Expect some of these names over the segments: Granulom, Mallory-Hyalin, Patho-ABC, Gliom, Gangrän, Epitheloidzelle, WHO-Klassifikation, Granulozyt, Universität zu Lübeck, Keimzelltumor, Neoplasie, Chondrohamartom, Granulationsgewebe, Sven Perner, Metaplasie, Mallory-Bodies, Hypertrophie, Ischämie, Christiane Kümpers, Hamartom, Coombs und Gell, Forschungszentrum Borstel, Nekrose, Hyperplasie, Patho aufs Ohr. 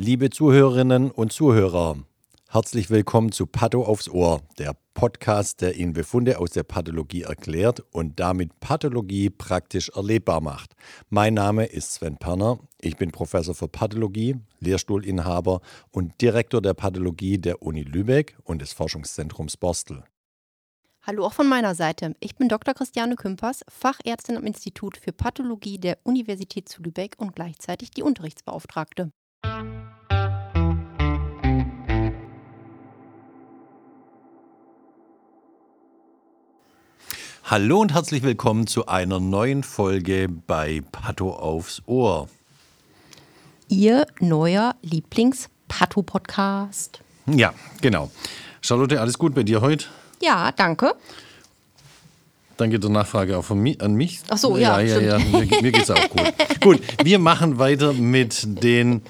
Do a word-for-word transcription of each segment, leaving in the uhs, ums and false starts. Liebe Zuhörerinnen und Zuhörer, herzlich willkommen zu Patho aufs Ohr, der Podcast, der Ihnen Befunde aus der Pathologie erklärt und damit Pathologie praktisch erlebbar macht. Mein Name ist Sven Perner, ich bin Professor für Pathologie, Lehrstuhlinhaber und Direktor der Pathologie der Uni Lübeck und des Forschungszentrums Borstel. Hallo auch von meiner Seite. Ich bin Doktor Christiane Kümpers, Fachärztin am Institut für Pathologie der Universität zu Lübeck und gleichzeitig die Unterrichtsbeauftragte. Hallo und herzlich willkommen zu einer neuen Folge bei Patho aufs Ohr. Ihr neuer Lieblings-Patho-Podcast. Ja, genau. Charlotte, alles gut bei dir heute? Ja, danke. Danke der Nachfrage auch von mi- an mich. Ach so, ja, ja, ja, ja. Mir, mir geht's auch gut. Gut, wir machen weiter mit den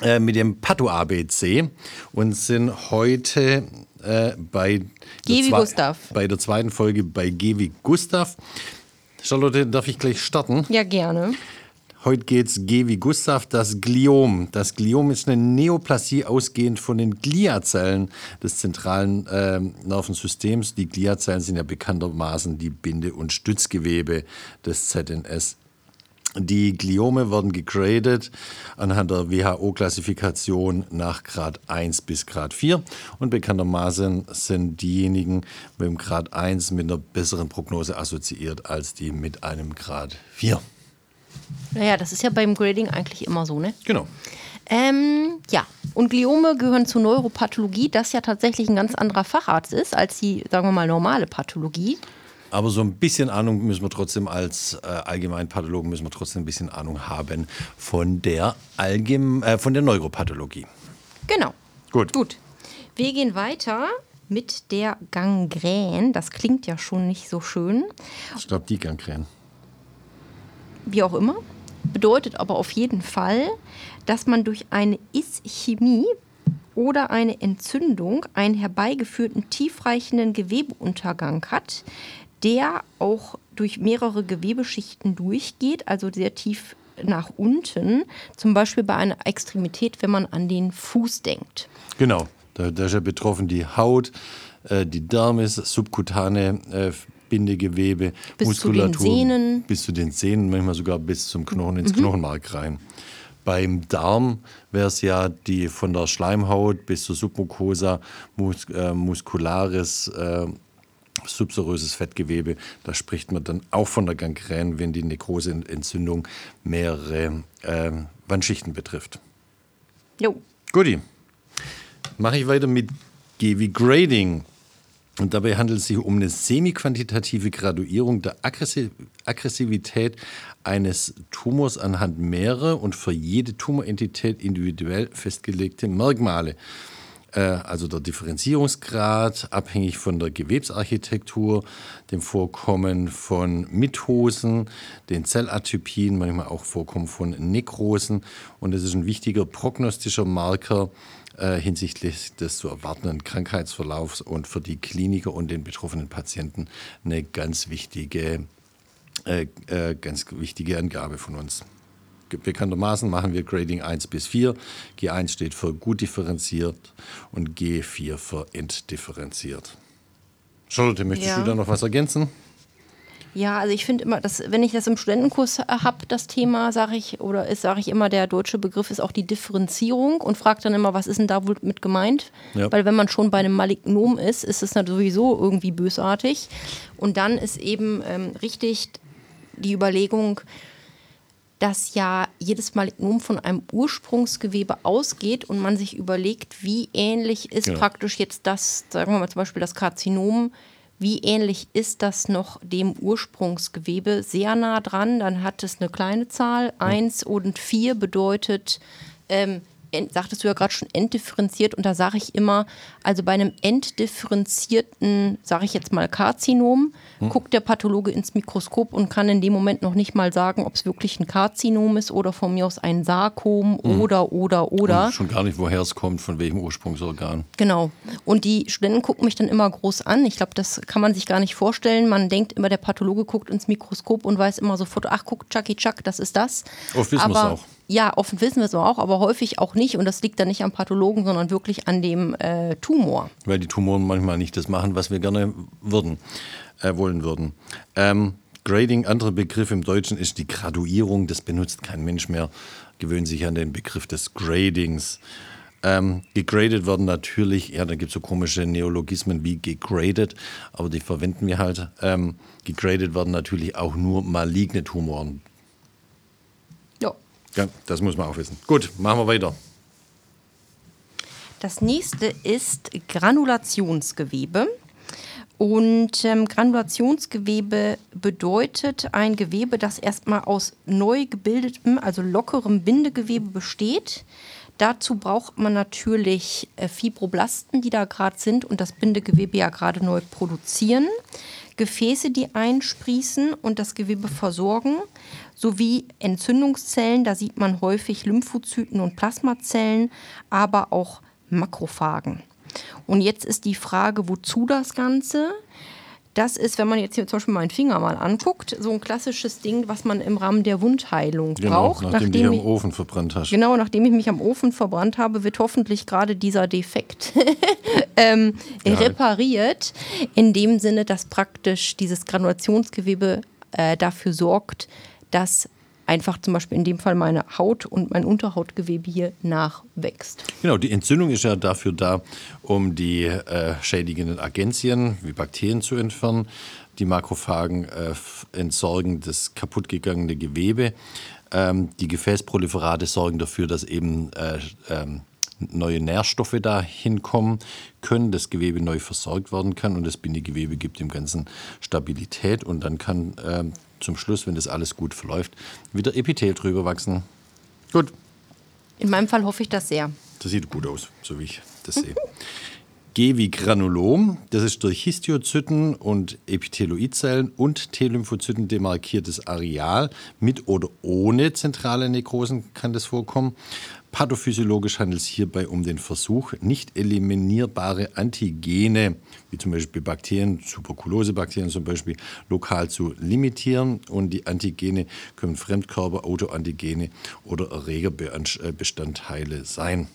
äh, mit dem Patho-A B C und sind heute äh, bei, der Zwa- bei der zweiten Folge bei G wie Gustav. Charlotte, darf ich gleich starten? Ja, gerne. Heute geht's G wie Gustav, das Gliom. Das Gliom ist eine Neoplasie ausgehend von den Gliazellen des zentralen äh, Nervensystems. Die Gliazellen sind ja bekanntermaßen die Binde- und Stützgewebe des Z N S. Die Gliome werden gegradet anhand der W H O-Klassifikation nach Grad eins bis Grad vier. Und bekanntermaßen sind diejenigen mit dem Grad eins mit einer besseren Prognose assoziiert als die mit einem Grad vier. Naja, das ist ja beim Grading eigentlich immer so, ne? Genau. Ähm, ja, und Gliome gehören zur Neuropathologie, das ja tatsächlich ein ganz anderer Facharzt ist als die, sagen wir mal, normale Pathologie. Aber so ein bisschen Ahnung müssen wir trotzdem als äh, Allgemeinpathologen, müssen wir trotzdem ein bisschen Ahnung haben von der, Allgeme- äh, von der Neuropathologie. Genau. Gut. Gut. Wir gehen weiter mit der Gangrän. Das klingt ja schon nicht so schön. Ich glaube, die Gangrän. Wie auch immer, bedeutet aber auf jeden Fall, dass man durch eine Ischämie oder eine Entzündung einen herbeigeführten tiefreichenden Gewebeuntergang hat, der auch durch mehrere Gewebeschichten durchgeht, also sehr tief nach unten, zum Beispiel bei einer Extremität, wenn man an den Fuß denkt. Genau, da, da ist ja betroffen die Haut, äh, die Dermis, subkutane äh, Bindegewebe, bis Muskulatur, zu den Sehnen. Bis zu den Sehnen, manchmal sogar bis zum Knochen, ins mhm. Knochenmark rein. Beim Darm wäre es ja die von der Schleimhaut bis zur Submucosa, mus- äh, muskulares, äh, subseröses Fettgewebe. Da spricht man dann auch von der Gangrän, wenn die Nekrosenentzündung mehrere äh, Wandschichten betrifft. Jo. Guti. Mache ich weiter mit G wie Grading. Und dabei handelt es sich um eine semi-quantitative Graduierung der Aggressivität eines Tumors anhand mehrerer und für jede Tumorentität individuell festgelegte Merkmale. Also der Differenzierungsgrad, abhängig von der Gewebsarchitektur, dem Vorkommen von Mitosen, den Zellatypien, manchmal auch Vorkommen von Nekrosen. Und das ist ein wichtiger prognostischer Marker hinsichtlich des zu erwartenden Krankheitsverlaufs und für die Kliniker und den betroffenen Patienten eine ganz wichtige, äh, äh, ganz wichtige Angabe von uns. Bekanntermaßen machen wir Grading eins bis vier. G eins steht für gut differenziert und G vier für entdifferenziert. Charlotte, möchtest ja. du da noch was ergänzen? Ja, also ich finde immer, dass, wenn ich das im Studentenkurs habe, das Thema, sage ich, oder ist, sage ich immer, der deutsche Begriff ist auch die Differenzierung und frage dann immer, was ist denn da wohl mit gemeint? Ja. Weil wenn man schon bei einem Malignom ist, ist es dann sowieso irgendwie bösartig. Und dann ist eben ähm, richtig die Überlegung, dass ja jedes Malignom von einem Ursprungsgewebe ausgeht und man sich überlegt, wie ähnlich ist ja. praktisch jetzt das, sagen wir mal zum Beispiel das Karzinom, wie ähnlich ist das noch dem Ursprungsgewebe? Sehr nah dran, dann hat es eine kleine Zahl. Eins und vier bedeutet, ähm, ent, sagtest du ja gerade schon, entdifferenziert. Und da sage ich immer, also bei einem entdifferenzierten, sage ich jetzt mal Karzinom, hm. guckt der Pathologe ins Mikroskop und kann in dem Moment noch nicht mal sagen, ob es wirklich ein Karzinom ist oder von mir aus ein Sarkom hm. oder, oder, oder. Und schon gar nicht, woher es kommt, von welchem Ursprungsorgan. Genau. Und die Studenten gucken mich dann immer groß an. Ich glaube, das kann man sich gar nicht vorstellen. Man denkt immer, der Pathologe guckt ins Mikroskop und weiß immer sofort, ach, guck, Chucky Chuck, das ist das. Oft wissen wir es auch. ja, offen wissen wir es auch, aber häufig auch nicht. Und das liegt dann nicht am Pathologen, sondern wirklich an dem äh, Tumor. Weil die Tumoren manchmal nicht das machen, was wir gerne würden, äh, wollen würden. Ähm, Grading, anderer Begriff im Deutschen, ist die Graduierung. Das benutzt kein Mensch mehr. Gewöhnt sich an den Begriff des Gradings. Ähm, gegradet werden natürlich, ja, da gibt es so komische Neologismen wie gegradet, aber die verwenden wir halt. Ähm, gegradet werden natürlich auch nur maligne Tumoren. Ja, das muss man auch wissen. Gut, machen wir weiter. Das nächste ist Granulationsgewebe. Und ähm, Granulationsgewebe bedeutet ein Gewebe, das erstmal aus neu gebildetem, also lockerem Bindegewebe besteht. Dazu braucht man natürlich Fibroblasten, die da gerade sind und das Bindegewebe ja gerade neu produzieren. Gefäße, die einsprießen und das Gewebe versorgen, sowie Entzündungszellen, da sieht man häufig Lymphozyten und Plasmazellen, aber auch Makrophagen. Und jetzt ist die Frage, wozu das Ganze? Das ist, wenn man jetzt hier zum Beispiel meinen Finger mal anguckt, so ein klassisches Ding, was man im Rahmen der Wundheilung genau, braucht. Nachdem, nachdem du dich am Ofen verbrannt hast. Genau, nachdem ich mich am Ofen verbrannt habe, wird hoffentlich gerade dieser Defekt ähm, ja. repariert. In dem Sinne, dass praktisch dieses Granulationsgewebe äh, dafür sorgt, dass einfach zum Beispiel in dem Fall meine Haut und mein Unterhautgewebe hier nachwächst. Genau, die Entzündung ist ja dafür da, um die äh, schädigenden Agenzien wie Bakterien zu entfernen. Die Makrophagen äh, entsorgen das kaputtgegangene Gewebe. Ähm, die Gefäßproliferate sorgen dafür, dass eben äh, ähm, neue Nährstoffe da hinkommen können, das Gewebe neu versorgt werden kann und das Bindegewebe gibt dem Ganzen Stabilität und dann kann äh, zum Schluss, wenn das alles gut verläuft, wieder Epithel drüber wachsen. Gut. In meinem Fall hoffe ich das sehr. Das sieht gut aus, so wie ich das sehe. G wie Granulom, das ist durch Histiozyten und Epitheloidzellen und T-Lymphozyten demarkiertes Areal. Mit oder ohne zentrale Nekrosen kann das vorkommen. Pathophysiologisch handelt es hierbei um den Versuch, nicht eliminierbare Antigene, wie zum Beispiel Bakterien, Tuberkulosebakterien zum Beispiel, lokal zu limitieren. Und die Antigene können Fremdkörper, Autoantigene oder Erregerbestandteile sein.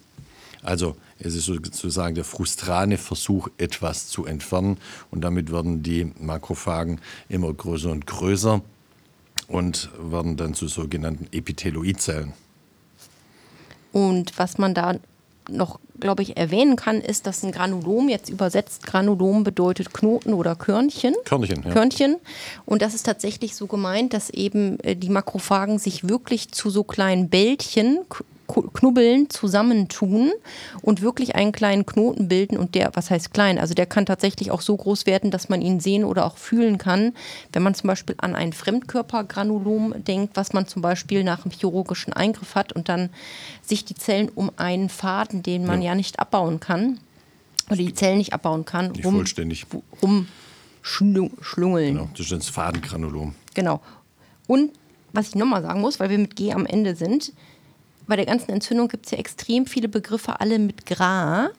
Also es ist sozusagen der frustrane Versuch, etwas zu entfernen. Und damit werden die Makrophagen immer größer und größer und werden dann zu sogenannten Epitheloidzellen. Und was man da noch, glaube ich, erwähnen kann, ist, dass ein Granulom, jetzt übersetzt Granulom bedeutet Knoten oder Körnchen. Körnchen, ja. Körnchen. Und das ist tatsächlich so gemeint, dass eben die Makrophagen sich wirklich zu so kleinen Bällchen knubbeln, zusammentun und wirklich einen kleinen Knoten bilden. Und der, was heißt klein, also der kann tatsächlich auch so groß werden, dass man ihn sehen oder auch fühlen kann. Wenn man zum Beispiel an ein Fremdkörpergranulom denkt, was man zum Beispiel nach einem chirurgischen Eingriff hat und dann sich die Zellen um einen Faden, den man ja, ja nicht abbauen kann, oder die Zellen nicht abbauen kann, nicht rum, vollständig. rumschlungeln. Genau, das ist das Fadengranulom. Genau. Und was ich nochmal sagen muss, weil wir mit G am Ende sind, bei der ganzen Entzündung gibt es ja extrem viele Begriffe, alle mit Gra,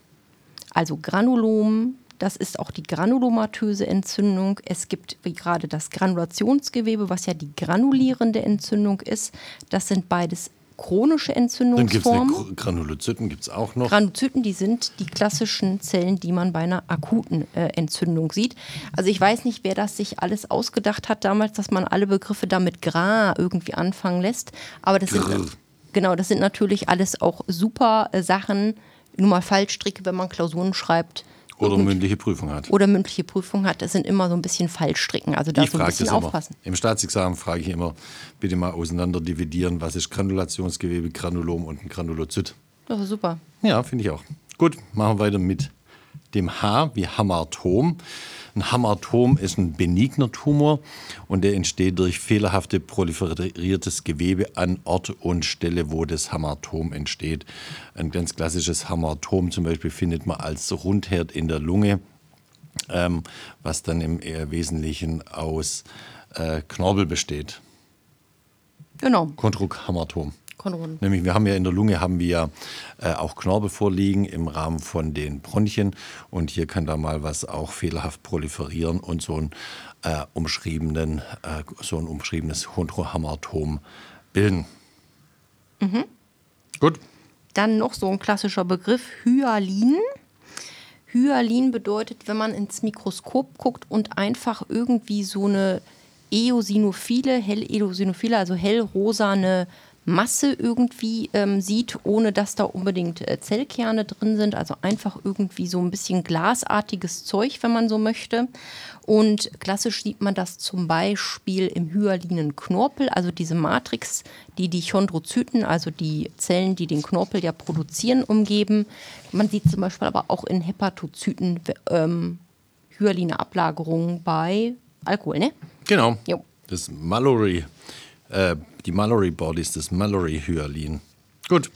also Granulom, das ist auch die granulomatöse Entzündung. Es gibt wie gerade das Granulationsgewebe, was ja die granulierende Entzündung ist. Das sind beides chronische Entzündungsformen. Dann gibt's eine Granulozyten gibt es auch noch. Granulozyten, die sind die klassischen Zellen, die man bei einer akuten äh, Entzündung sieht. Also ich weiß nicht, wer das sich alles ausgedacht hat damals, dass man alle Begriffe damit Gra irgendwie anfangen lässt. Aber das Grr. sind... Genau, das sind natürlich alles auch super äh, Sachen, nur mal Fallstricke, wenn man Klausuren schreibt. Oder mündliche Prüfung hat. Oder mündliche Prüfung hat, das sind immer so ein bisschen Fallstricken, also da so ein bisschen aufpassen. Immer. Im Staatsexamen frage ich immer, bitte mal auseinander dividieren, was ist Granulationsgewebe, Granulom und ein Granulozyt. Das ist super. Ja, finde ich auch. Gut, machen wir weiter mit dem H wie Hamartom. Ein Hamartom ist ein benigner Tumor und der entsteht durch fehlerhafte proliferiertes Gewebe an Ort und Stelle, wo das Hamartom entsteht. Ein ganz klassisches Hamartom zum Beispiel findet man als Rundherd in der Lunge, ähm, was dann im Wesentlichen aus äh, Knorpel besteht. Genau. Chondrohamartom. Nämlich wir haben ja in der Lunge haben wir ja äh, auch Knorpel vorliegen im Rahmen von den Bronchien und hier kann da mal was auch fehlerhaft proliferieren und so ein, äh, umschriebenen, äh, so ein umschriebenes Chondrohamartom bilden. Mhm. Gut. Dann noch so ein klassischer Begriff, Hyalin. Hyalin bedeutet, wenn man ins Mikroskop guckt und einfach irgendwie so eine eosinophile, hell-eosinophile, also hellrosane Masse irgendwie ähm, sieht, ohne dass da unbedingt äh, Zellkerne drin sind. Also einfach irgendwie so ein bisschen glasartiges Zeug, wenn man so möchte. Und klassisch sieht man das zum Beispiel im hyalinen Knorpel, also diese Matrix, die die Chondrozyten, also die Zellen, die den Knorpel ja produzieren, umgeben. Man sieht zum Beispiel aber auch in Hepatozyten ähm, hyaline Ablagerungen bei Alkohol, ne? Genau, jo. Das Mallory. Äh, die Mallory-Bodies, das Mallory-Hyalin. Gut.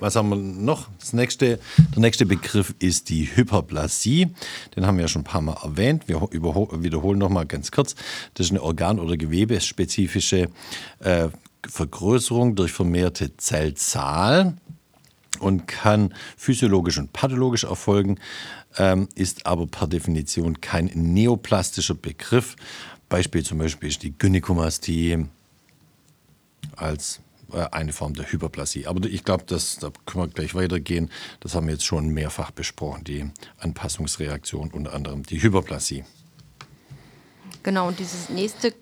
Was haben wir noch? Das nächste, der nächste Begriff ist die Hyperplasie. Den haben wir ja schon ein paar Mal erwähnt. Wir überho- wiederholen noch mal ganz kurz. Das ist eine organ- oder gewebespezifische äh, Vergrößerung durch vermehrte Zellzahl und kann physiologisch und pathologisch erfolgen, ähm, ist aber per Definition kein neoplastischer Begriff. Beispiel zum Beispiel ist die Gynäkomastie als äh, eine Form der Hyperplasie. Aber ich glaube, da können wir gleich weitergehen. Das haben wir jetzt schon mehrfach besprochen, die Anpassungsreaktion, unter anderem die Hyperplasie. Genau, und dieses nächste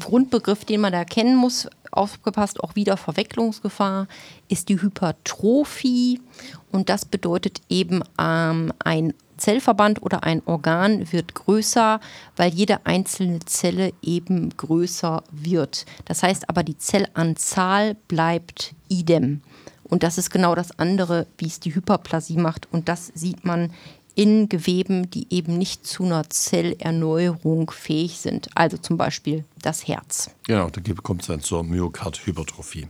Grundbegriff, den man da kennen muss, aufgepasst, auch wieder Verwechslungsgefahr, ist die Hypertrophie. Und das bedeutet eben ähm, ein Zellverband oder ein Organ wird größer, weil jede einzelne Zelle eben größer wird. Das heißt aber, die Zellanzahl bleibt idem. Und das ist genau das andere, wie es die Hyperplasie macht. Und das sieht man in Geweben, die eben nicht zu einer Zellerneuerung fähig sind. Also zum Beispiel das Herz. Genau, da kommt es dann zur Myokardhypertrophie.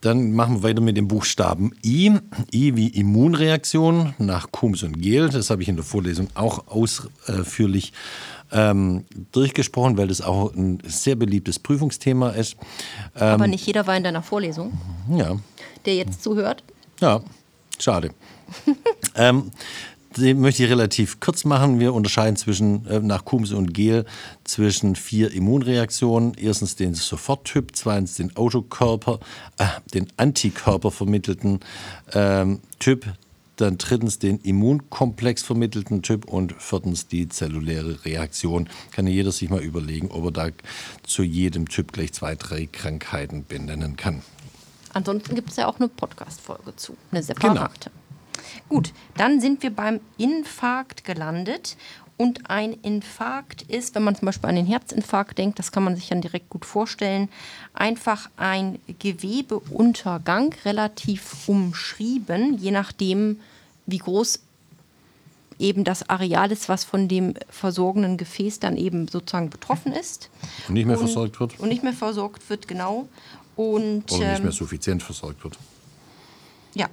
Dann machen wir weiter mit dem Buchstaben I. I wie Immunreaktion nach Coombs und Gell. Das habe ich in der Vorlesung auch ausführlich ähm, durchgesprochen, weil das auch ein sehr beliebtes Prüfungsthema ist. Ähm, Aber nicht jeder war in deiner Vorlesung, ja. Der jetzt zuhört. Ja, schade. ähm, Den möchte ich relativ kurz machen. Wir unterscheiden zwischen, äh, nach Coombs und Gell zwischen vier Immunreaktionen. Erstens den Soforttyp, zweitens den Autokörper, äh, den Antikörper vermittelten ähm, Typ, dann drittens den Immunkomplex vermittelten Typ und viertens die zelluläre Reaktion. Kann jeder sich mal überlegen, ob er da zu jedem Typ gleich zwei, drei Krankheiten benennen kann. Ansonsten gibt es ja auch eine Podcast-Folge zu, eine separate. Genau. Gut, dann sind wir beim Infarkt gelandet. Und ein Infarkt ist, wenn man zum Beispiel an den Herzinfarkt denkt, das kann man sich dann direkt gut vorstellen, einfach ein Gewebeuntergang, relativ umschrieben, je nachdem, wie groß eben das Areal ist, was von dem versorgenden Gefäß dann eben sozusagen betroffen ist. Und nicht mehr und, versorgt wird. Und nicht mehr versorgt wird, genau. Und, Oder nicht mehr suffizient versorgt wird. Ja.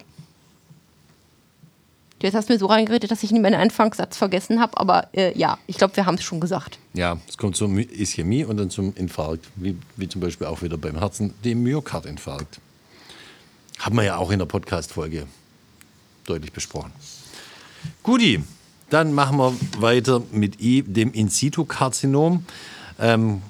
Jetzt hast du mir so reingeredet, dass ich meinen Anfangssatz vergessen habe, aber äh, ja, ich glaube, wir haben es schon gesagt. Ja, es kommt zur Ischämie und dann zum Infarkt, wie, wie zum Beispiel auch wieder beim Herzen, dem Myokardinfarkt. Haben wir ja auch in der Podcast-Folge deutlich besprochen. Guti, dann machen wir weiter mit I, dem In-Situ-Karzinom. Ähm,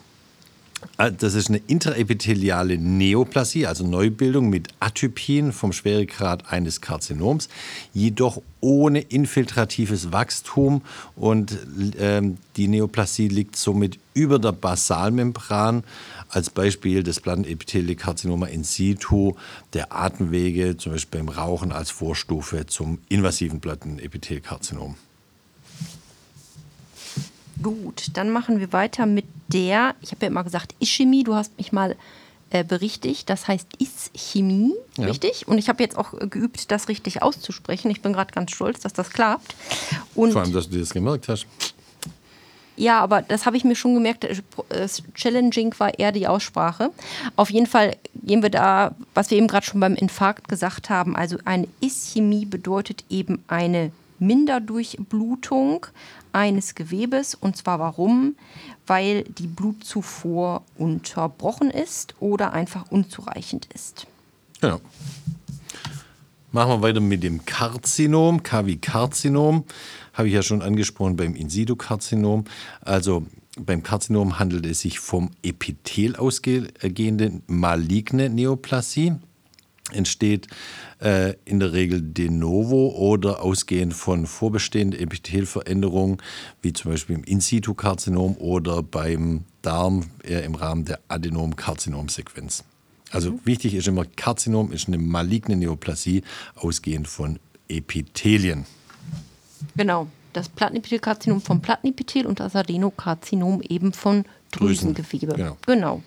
Das ist eine interepitheliale Neoplasie, also Neubildung mit Atypien vom Schweregrad eines Karzinoms, jedoch ohne infiltratives Wachstum und ähm, die Neoplasie liegt somit über der Basalmembran. Als Beispiel das Plattenepithelkarzinoma in situ der Atemwege, zum Beispiel beim Rauchen als Vorstufe zum invasiven Plattenepithelkarzinom. Gut, dann machen wir weiter mit der, ich habe ja immer gesagt Ischämie, du hast mich mal äh, berichtigt, das heißt Ischämie, ja. Richtig? Und ich habe jetzt auch geübt, das richtig auszusprechen. Ich bin gerade ganz stolz, dass das klappt. Und vor allem, dass du das gemerkt hast. Ja, aber das habe ich mir schon gemerkt, das Challenging war eher die Aussprache. Auf jeden Fall gehen wir da, was wir eben gerade schon beim Infarkt gesagt haben, also eine Ischämie bedeutet eben eine Minderdurchblutung eines Gewebes. Und zwar warum? Weil die Blutzufuhr unterbrochen ist oder einfach unzureichend ist. Genau. Machen wir weiter mit dem Karzinom. K wie Karzinom habe ich ja schon angesprochen beim In-Situ-Karzinom. Also Beim Karzinom handelt es sich vom Epithel ausgehenden maligne Neoplasie. Entsteht äh, in der Regel de novo oder ausgehend von vorbestehenden Epithelveränderungen, wie zum Beispiel im In-Situ-Karzinom oder beim Darm äh, im Rahmen der Adenom-Karzinom-Sequenz. Also mhm. wichtig ist immer, Karzinom ist eine maligne Neoplasie, ausgehend von Epithelien. Genau, das Plattenepithelkarzinom vom Plattenepithel und das Adenokarzinom eben von Drüsengewebe. Drüsen, genau. genau.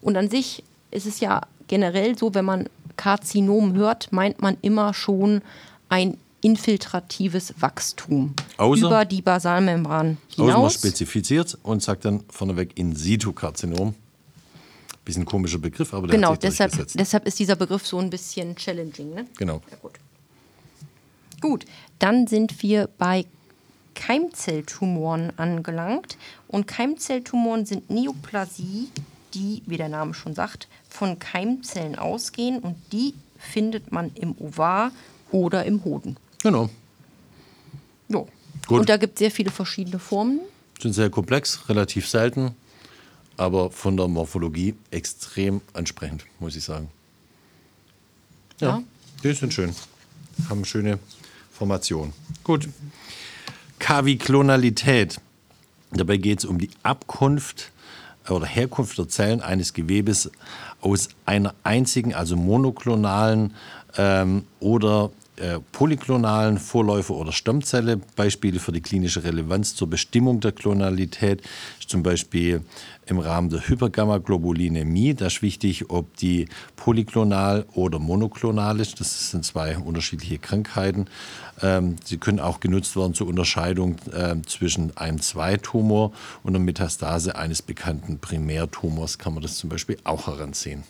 Und an sich ist es ja generell so, wenn man Karzinom hört, meint man immer schon ein infiltratives Wachstum außer, über die Basalmembran hinaus. Außer man spezifiziert und sagt dann vorneweg In-Situ-Karzinom. Bisschen komischer Begriff, aber der genau, hat sich deshalb, deshalb ist dieser Begriff so ein bisschen challenging. Ne? Genau. Ja, gut. gut, dann sind wir bei Keimzelltumoren angelangt. Und Keimzelltumoren sind Neoplasie, die, wie der Name schon sagt, von Keimzellen ausgehen und die findet man im Ovar oder im Hoden. Genau. Jo. Gut. Und da gibt es sehr viele verschiedene Formen. Sind sehr komplex, relativ selten, aber von der Morphologie extrem ansprechend, muss ich sagen. Ja, ja. Die sind schön. Haben schöne Formation. Gut. Kaviklonalität. Dabei geht es um die Abkunft oder Herkunft der Zellen eines Gewebes aus einer einzigen, also monoklonalen ähm, oder äh, polyklonalen Vorläufer- oder Stammzelle. Beispiele für die klinische Relevanz zur Bestimmung der Klonalität ist zum Beispiel im Rahmen der Hypergammaglobulinämie. Da ist wichtig, ob die polyklonal oder monoklonal ist. Das sind zwei unterschiedliche Krankheiten. Ähm, sie können auch genutzt werden zur Unterscheidung äh, zwischen einem zwei-Tumor und einer Metastase eines bekannten Primärtumors. Kann man das zum Beispiel auch heranziehen,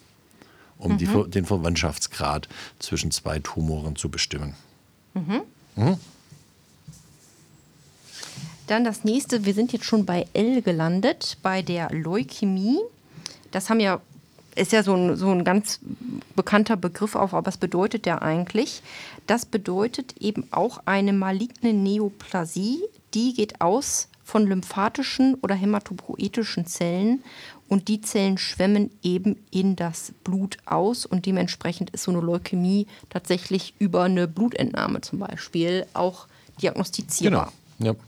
um mhm. die, den Verwandtschaftsgrad zwischen zwei Tumoren zu bestimmen. Mhm. Mhm. Dann das nächste, wir sind jetzt schon bei L gelandet, bei der Leukämie. Das haben ja, ist ja so ein, so ein ganz bekannter Begriff auch, aber was bedeutet der eigentlich? Das bedeutet eben auch eine maligne Neoplasie, die geht aus von lymphatischen oder hämatopoietischen Zellen und die Zellen schwemmen eben in das Blut aus und dementsprechend ist so eine Leukämie tatsächlich über eine Blutentnahme zum Beispiel auch diagnostizierbar. Genau, ja.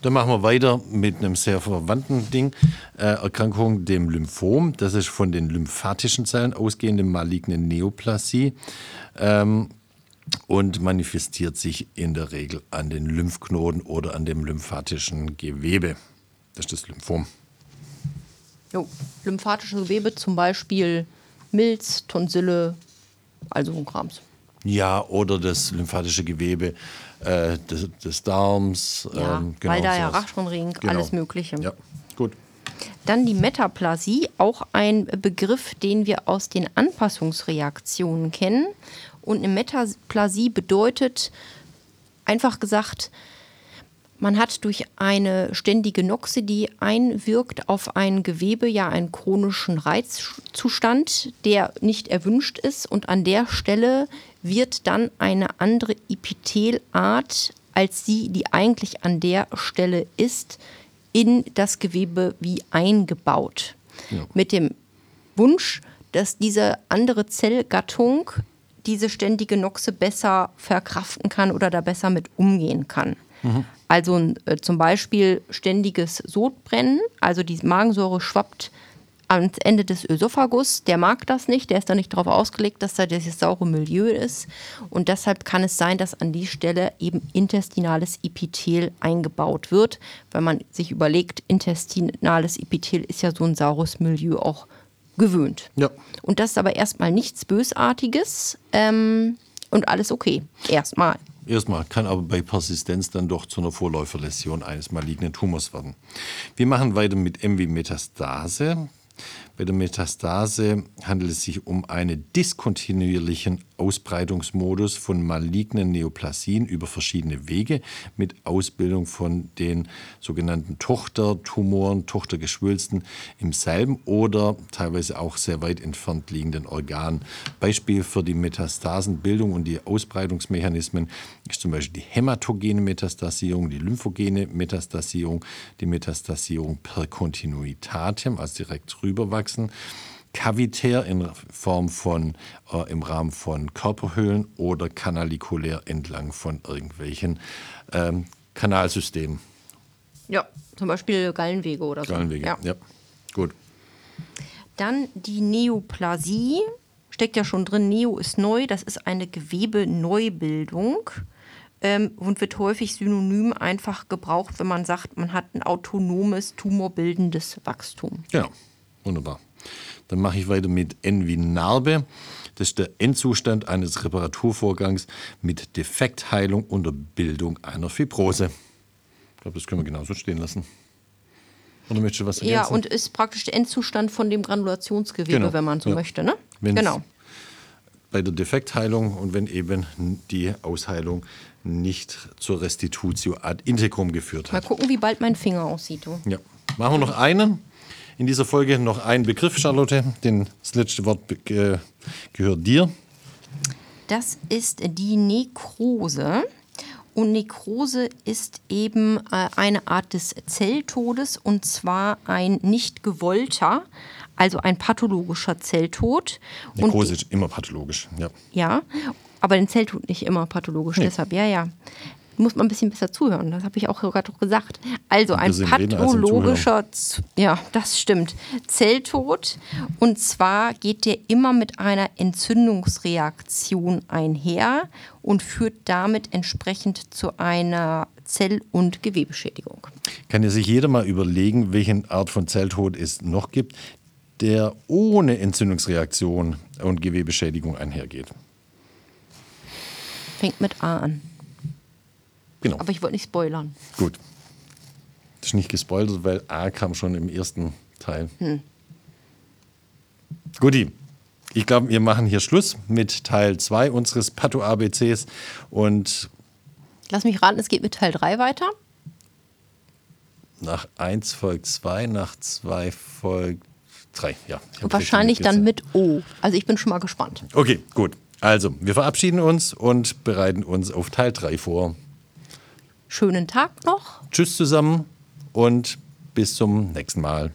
Dann machen wir weiter mit einem sehr verwandten Ding, äh, Erkrankung dem Lymphom. Das ist von den lymphatischen Zellen ausgehende maligne Neoplasie ähm, und manifestiert sich in der Regel an den Lymphknoten oder an dem lymphatischen Gewebe. Das ist das Lymphom. Jo, lymphatische Gewebe zum Beispiel Milz, Tonsille, also so ein Krams. Ja, oder das lymphatische Gewebe äh, des, des Darms. Ja, ähm, genau, weil da ja Rachschwimring, genau. Alles Mögliche. Ja, gut. Dann die Metaplasie, auch ein Begriff, den wir aus den Anpassungsreaktionen kennen. Und eine Metaplasie bedeutet, einfach gesagt, man hat durch eine ständige Noxe, die einwirkt auf ein Gewebe, ja einen chronischen Reizzustand, der nicht erwünscht ist. Und an der Stelle wird dann eine andere Epithelart, als sie, die eigentlich an der Stelle ist, in das Gewebe wie eingebaut. Ja. Mit dem Wunsch, dass diese andere Zellgattung diese ständige Noxe besser verkraften kann oder da besser mit umgehen kann. Mhm. Also äh, zum Beispiel ständiges Sodbrennen, also die Magensäure schwappt ans Ende des Ösophagus, der mag das nicht, der ist da nicht darauf ausgelegt, dass da dieses saure Milieu ist und deshalb kann es sein, dass an die Stelle eben intestinales Epithel eingebaut wird, weil man sich überlegt, intestinales Epithel ist ja so ein saures Milieu auch gewöhnt. Ja. Und das ist aber erstmal nichts Bösartiges ähm, und alles okay, erstmal. Erstmal kann aber bei Persistenz dann doch zu einer Vorläuferläsion eines malignen Tumors werden. Wir machen weiter mit M wie Metastase. Bei der Metastase handelt es sich um einen diskontinuierlichen Ausbreitungsmodus von malignen Neoplasien über verschiedene Wege mit Ausbildung von den sogenannten Tochtertumoren, Tochtergeschwülsten im selben oder teilweise auch sehr weit entfernt liegenden Organ. Beispiel für die Metastasenbildung und die Ausbreitungsmechanismen ist zum Beispiel die hämatogene Metastasierung, die lymphogene Metastasierung, die Metastasierung per Kontinuitatem, also direkt rüberwachsen, kavitär in Form von, äh, im Rahmen von Körperhöhlen oder kanalikulär entlang von irgendwelchen ähm, Kanalsystemen. Ja, zum Beispiel Gallenwege oder so. Gallenwege, ja. ja. Gut. Dann die Neoplasie. Steckt ja schon drin, Neo ist neu. Das ist eine Gewebeneubildung. Ähm, und wird häufig synonym einfach gebraucht, wenn man sagt, man hat ein autonomes, tumorbildendes Wachstum. Ja, wunderbar. Dann mache ich weiter mit N wie Narbe. Das ist der Endzustand eines Reparaturvorgangs mit Defektheilung unter Bildung einer Fibrose. Ich glaube, das können wir genauso stehen lassen. Oder möchtest du was ergänzen? Ja, und ist praktisch der Endzustand von dem Granulationsgewebe, genau. wenn man so ja. möchte. Ne? Wenn's genau. Bei der Defektheilung und wenn eben die Ausheilung nicht zur Restitutio ad integrum geführt hat. Mal gucken, wie bald mein Finger aussieht. Du. Ja. Machen wir noch einen. In dieser Folge noch ein Begriff, Charlotte. Den, das letzte Wort äh, gehört dir. Das ist die Nekrose. Und Nekrose ist eben äh, eine Art des Zelltodes, und zwar ein nicht gewollter, also ein pathologischer Zelltod. Nekrose und, ist immer pathologisch, ja. Ja, aber den Zelltod nicht immer pathologisch, nee. Deshalb, ja, ja. Muss man ein bisschen besser zuhören, das habe ich auch gerade gesagt. Also ein pathologischer, als ja, das stimmt, Zelltod. Und zwar geht der immer mit einer Entzündungsreaktion einher und führt damit entsprechend zu einer Zell- und Gewebeschädigung. Kann ja sich jeder mal überlegen, welche Art von Zelltod es noch gibt, der ohne Entzündungsreaktion und Gewebeschädigung einhergeht. Fängt mit A an. Genau. Aber ich wollte nicht spoilern. Gut. Das ist nicht gespoilert, weil A kam schon im ersten Teil. Hm. Guti, ich glaube, wir machen hier Schluss mit Teil zwei unseres Patho-A B Cs. Und lass mich raten, es geht mit Teil drei weiter. Nach eins folgt zwei, nach zwei folgt drei. Ja, und wahrscheinlich dann mit O. Also ich bin schon mal gespannt. Okay, gut. Also, wir verabschieden uns und bereiten uns auf Teil drei vor. Schönen Tag noch. Tschüss zusammen und bis zum nächsten Mal.